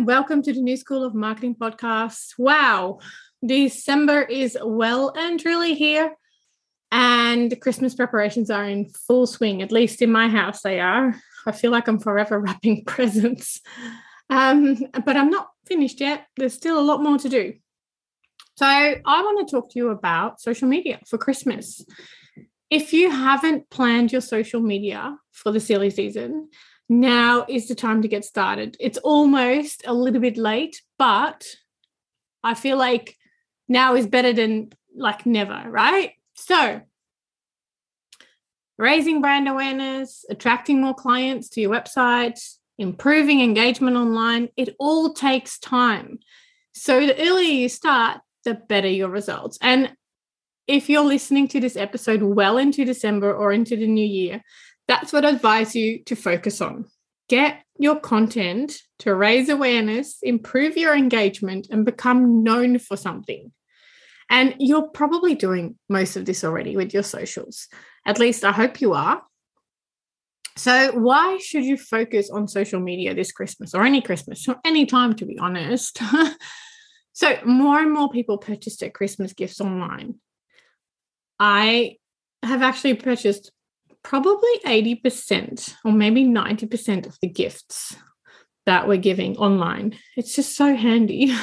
Welcome to the New School of Marketing Podcast. Wow, December is well and truly here, and the Christmas preparations are in full swing. At least in my house they are. I feel like I'm forever wrapping presents, but I'm not finished yet. There's still a lot more to do. So I want to talk to you about social media for Christmas. If you haven't planned your social media for the silly season, now is the time to get started. It's almost a little bit late, but I feel like now is better than like never, right? So raising brand awareness, attracting more clients to your website, improving engagement online, it all takes time. So the earlier you start, the better your results. And if you're listening to this episode well into December or into the new year, that's what I advise you to focus on. Get your content to raise awareness, improve your engagement, and become known for something. And you're probably doing most of this already with your socials. At least I hope you are. So why should you focus on social media this Christmas or any time, to be honest? So more and more people purchase their Christmas gifts online. I have actually purchased probably 80% or maybe 90% of the gifts that we're giving online. It's just so handy.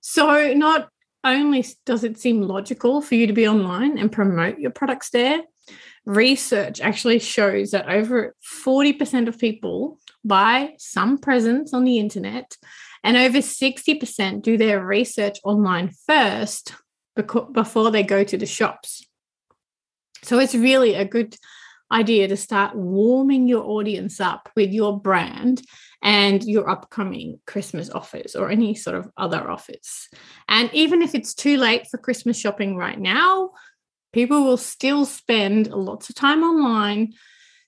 So not only does it seem logical for you to be online and promote your products there, research actually shows that over 40% of people buy some presents on the internet, and over 60% do their research online first before they go to the shops. So it's really a good idea to start warming your audience up with your brand and your upcoming Christmas offers or any sort of other offers. And even if it's too late for Christmas shopping right now, people will still spend lots of time online.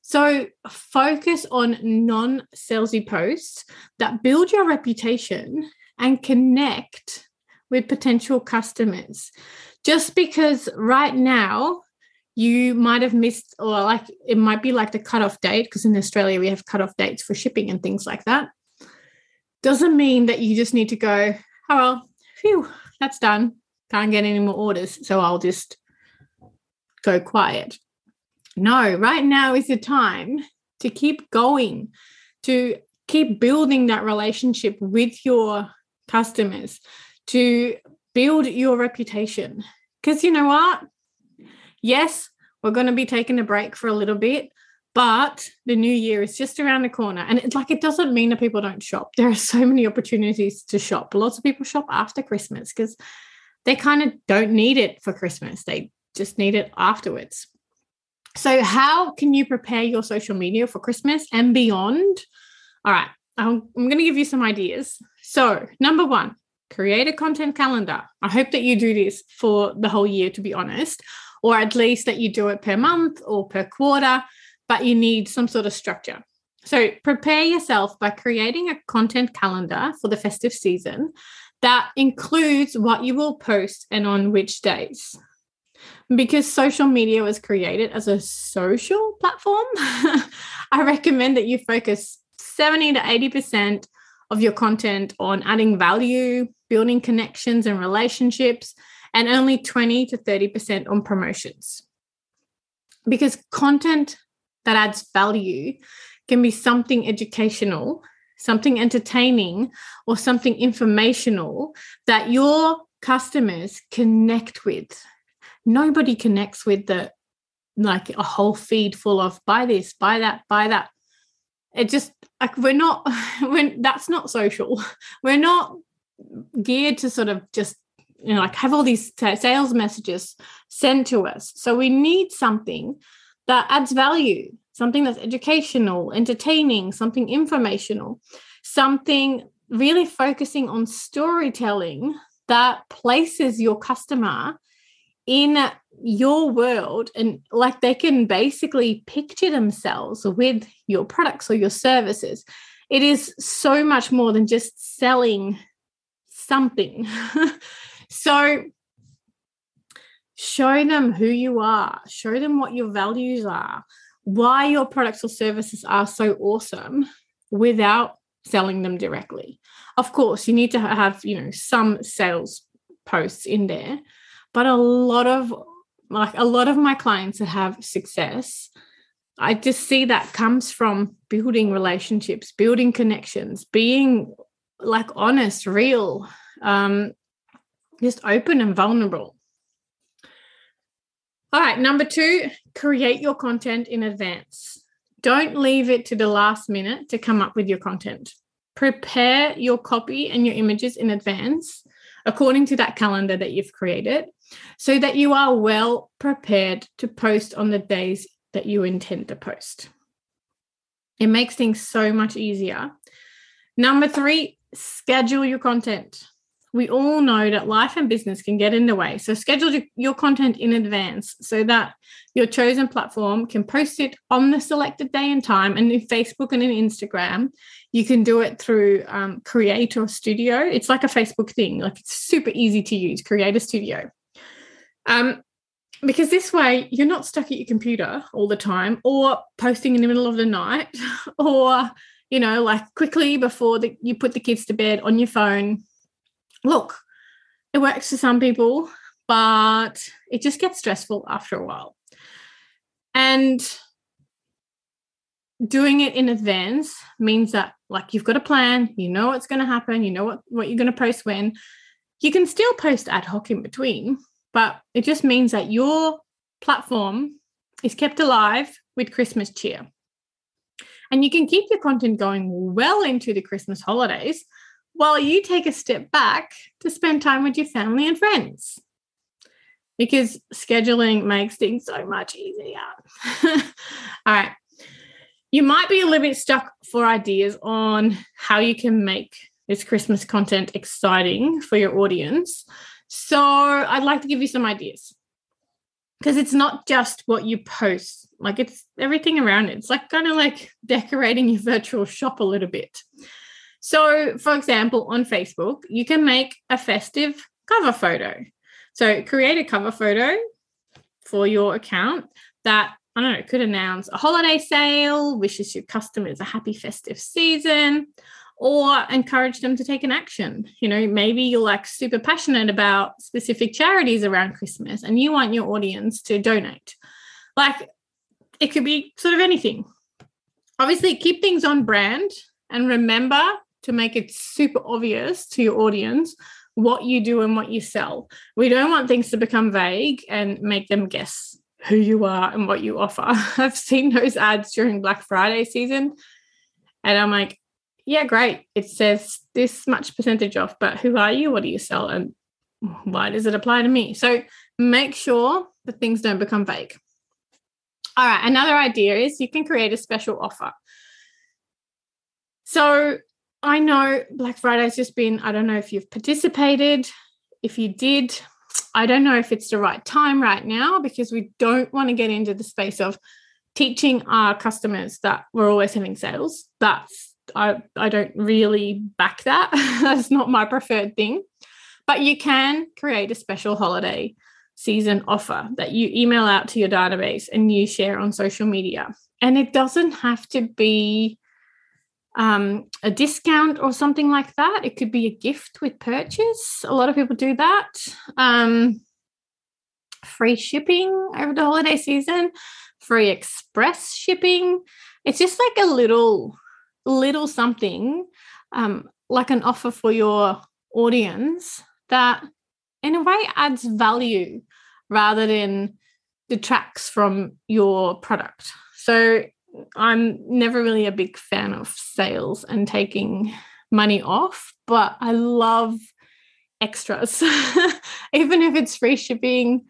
So focus on non-salesy posts that build your reputation and connect with potential customers. Just because right now, you might have missed, or like it might be like the cutoff date, because in Australia we have cutoff dates for shipping and things like that. Doesn't mean that you just need to go, oh, well, phew, that's done. Can't get any more orders, so I'll just go quiet. No, right now is the time to keep going, to keep building that relationship with your customers, to build your reputation. Because you know what? Yes, we're going to be taking a break for a little bit, but the new year is just around the corner. And it's like, it doesn't mean that people don't shop. There are so many opportunities to shop. Lots of people shop after Christmas because they kind of don't need it for Christmas. They just need it afterwards. So how can you prepare your social media for Christmas and beyond? All right, I'm going to give you some ideas. So number one, create a content calendar. I hope that you do this for the whole year, to be honest, or at least that you do it per month or per quarter, but you need some sort of structure. So prepare yourself by creating a content calendar for the festive season that includes what you will post and on which days. Because social media was created as a social platform, I recommend that you focus 70 to 80% of your content on adding value, building connections and relationships, and only 20 to 30% on promotions. Because content that adds value can be something educational, something entertaining, or something informational that your customers connect with. Nobody connects with like a whole feed full of buy this, buy that, buy that. It just, like, that's not social. We're not geared to sort of just, you know, like have all these sales messages sent to us. So we need something that adds value, something that's educational, entertaining, something informational. something really focusing on storytelling that places your customer in your world, and like they can basically picture themselves with your products or your services. It is so much more than just selling something. So show them who you are, show them what your values are, why your products or services are so awesome without selling them directly. Of course, you need to have, some sales posts in there, but a lot of my clients that have success, I just see that comes from building relationships, building connections, being honest, real, just open and vulnerable. All right, number 2, create your content in advance. Don't leave it to the last minute to come up with your content. Prepare your copy and your images in advance according to that calendar that you've created so that you are well prepared to post on the days that you intend to post. It makes things so much easier. Number 3, schedule your content. We all know that life and business can get in the way. So schedule your content in advance so that your chosen platform can post it on the selected day and time. And in Facebook and in Instagram, you can do it through Creator Studio. It's like a Facebook thing. It's super easy to use, Creator Studio. Because this way, you're not stuck at your computer all the time or posting in the middle of the night or, quickly before you put the kids to bed on your phone. Look, it works for some people, but it just gets stressful after a while. And doing it in advance means that, you've got a plan, what's going to happen, what you're going to post when. You can still post ad hoc in between, but it just means that your platform is kept alive with Christmas cheer. And you can keep your content going well into the Christmas holidays while you take a step back to spend time with your family and friends, because scheduling makes things so much easier. All right. You might be a little bit stuck for ideas on how you can make this Christmas content exciting for your audience. So I'd like to give you some ideas, because it's not just what you post. It's everything around it. It's kind of decorating your virtual shop a little bit. So, for example, on Facebook, you can make a festive cover photo. So create a cover photo for your account that, could announce a holiday sale, wishes your customers a happy festive season, or encourage them to take an action. Maybe you're super passionate about specific charities around Christmas and you want your audience to donate. It could be sort of anything. Obviously, keep things on brand and remember to make it super obvious to your audience what you do and what you sell. We don't want things to become vague and make them guess who you are and what you offer. I've seen those ads during Black Friday season and I'm like, yeah, great. It says this much percentage off, but who are you? What do you sell? And why does it apply to me? So make sure that things don't become vague. All right, another idea is you can create a special offer. So I know Black Friday's just been, I don't know if you've participated. If you did, I don't know if it's the right time right now, because we don't want to get into the space of teaching our customers that we're always having sales. I don't really back that. That's not my preferred thing. But you can create a special holiday season offer that you email out to your database and you share on social media. And it doesn't have to be a discount or something like that. It could be a gift with purchase. A lot of people do that. Free shipping over the holiday season, free express shipping. It's just a little something, an offer for your audience that in a way adds value rather than detracts from your product. So I'm never really a big fan of sales and taking money off, but I love extras, even if it's free shipping,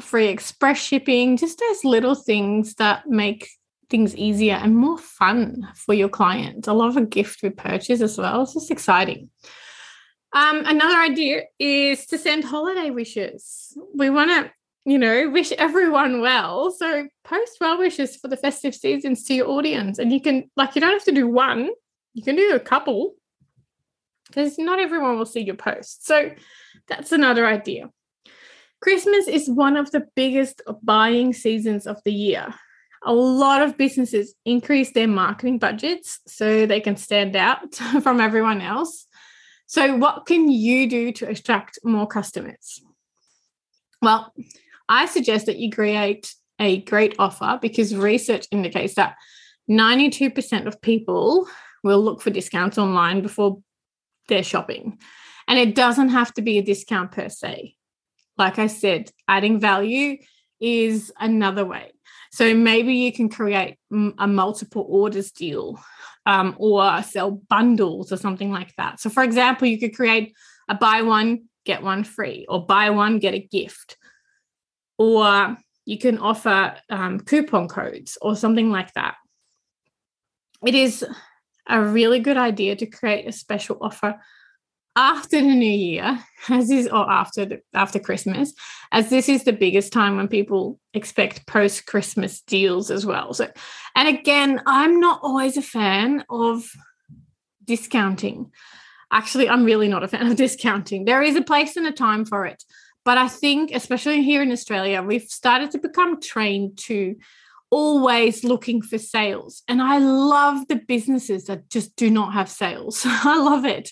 free express shipping, just those little things that make things easier and more fun for your clients. A lot of a gift with purchase as well. It's just exciting. Another idea is to send holiday wishes. We want to, wish everyone well. So post well wishes for the festive seasons to your audience. And you can, you don't have to do one. You can do a couple because not everyone will see your post. So that's another idea. Christmas is one of the biggest buying seasons of the year. A lot of businesses increase their marketing budgets so they can stand out from everyone else. So what can you do to attract more customers? Well, I suggest that you create a great offer because research indicates that 92% of people will look for discounts online before they're shopping. And it doesn't have to be a discount per se. Like I said, adding value is another way. So maybe you can create a multiple orders deal or sell bundles or something like that. So, for example, you could create a buy one, get one free, or buy one, get a gift. Or you can offer coupon codes or something like that. It is a really good idea to create a special offer after the new year, as is, or after Christmas, as this is the biggest time when people expect post-Christmas deals as well. So, and again, I'm not always a fan of discounting. Actually, I'm really not a fan of discounting. There is a place and a time for it. But I think, especially here in Australia, we've started to become trained to always looking for sales. And I love the businesses that just do not have sales. I love it.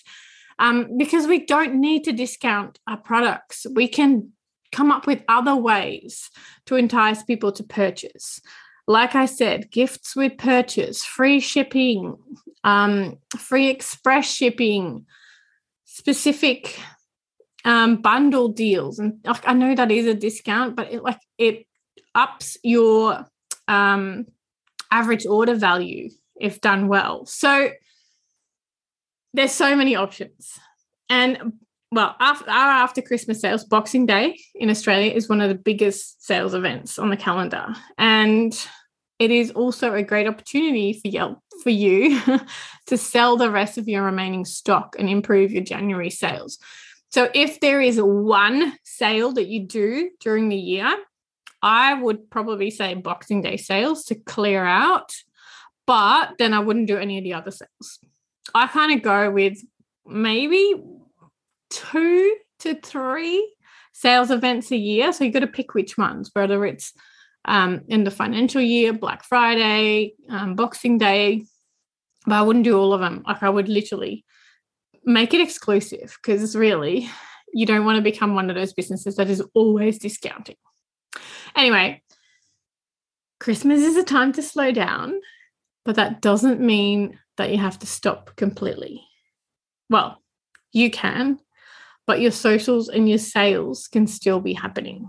Because we don't need to discount our products. We can come up with other ways to entice people to purchase. Like I said, gifts with purchase, free shipping, free express shipping, specific bundle deals. And I know that is a discount, but it ups your average order value if done well. So there's so many options. And, after Christmas sales, Boxing Day in Australia is one of the biggest sales events on the calendar. And it is also a great opportunity for you to sell the rest of your remaining stock and improve your January sales. So if there is one sale that you do during the year, I would probably say Boxing Day sales to clear out, but then I wouldn't do any of the other sales. I kind of go with maybe 2 to 3 sales events a year. So you've got to pick which ones, whether it's in the financial year, Black Friday, Boxing Day. But I wouldn't do all of them. I would literally make it exclusive because really you don't want to become one of those businesses that is always discounting. Anyway, Christmas is a time to slow down, but that doesn't mean that you have to stop completely. Well, you can, but your socials and your sales can still be happening.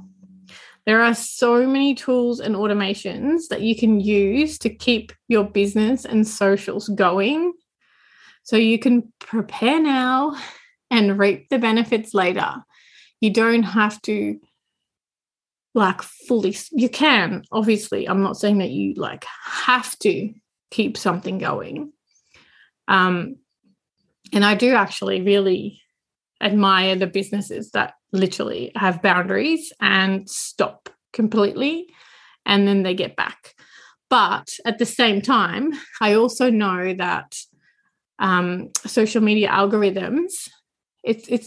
There are so many tools and automations that you can use to keep your business and socials going, so you can prepare now and reap the benefits later. You don't have to fully, you can, obviously. I'm not saying that you have to keep something going. And I do actually really admire the businesses that literally have boundaries and stop completely and then they get back. But at the same time, I also know that social media algorithms, it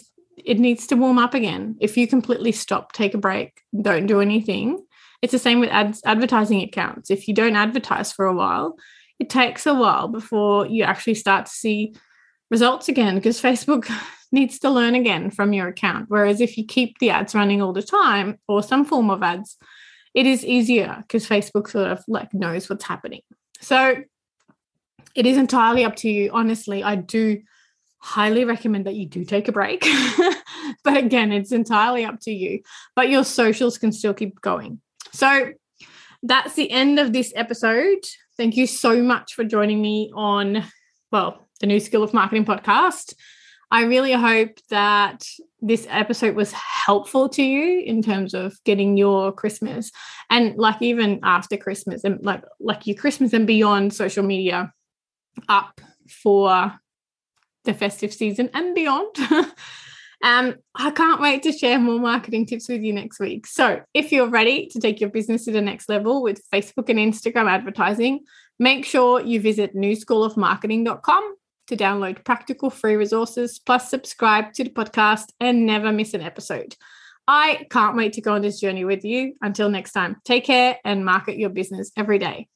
needs to warm up again. If you completely stop, take a break, don't do anything, it's the same with advertising accounts. If you don't advertise for a while, it takes a while before you actually start to see results again, because Facebook needs to learn again from your account. Whereas if you keep the ads running all the time or some form of ads, it is easier because Facebook sort of knows what's happening. So it is entirely up to you. Honestly, I do highly recommend that you do take a break. But again, it's entirely up to you. But your socials can still keep going. So that's the end of this episode. Thank you so much for joining me on, the New School of Marketing podcast. I really hope that this episode was helpful to you in terms of getting your Christmas and like even after Christmas and like your Christmas and beyond social media up for the festive season and beyond. I can't wait to share more marketing tips with you next week. So if you're ready to take your business to the next level with Facebook and Instagram advertising, make sure you visit newschoolofmarketing.com to download practical free resources, plus subscribe to the podcast and never miss an episode. I can't wait to go on this journey with you. Until next time, take care and market your business every day.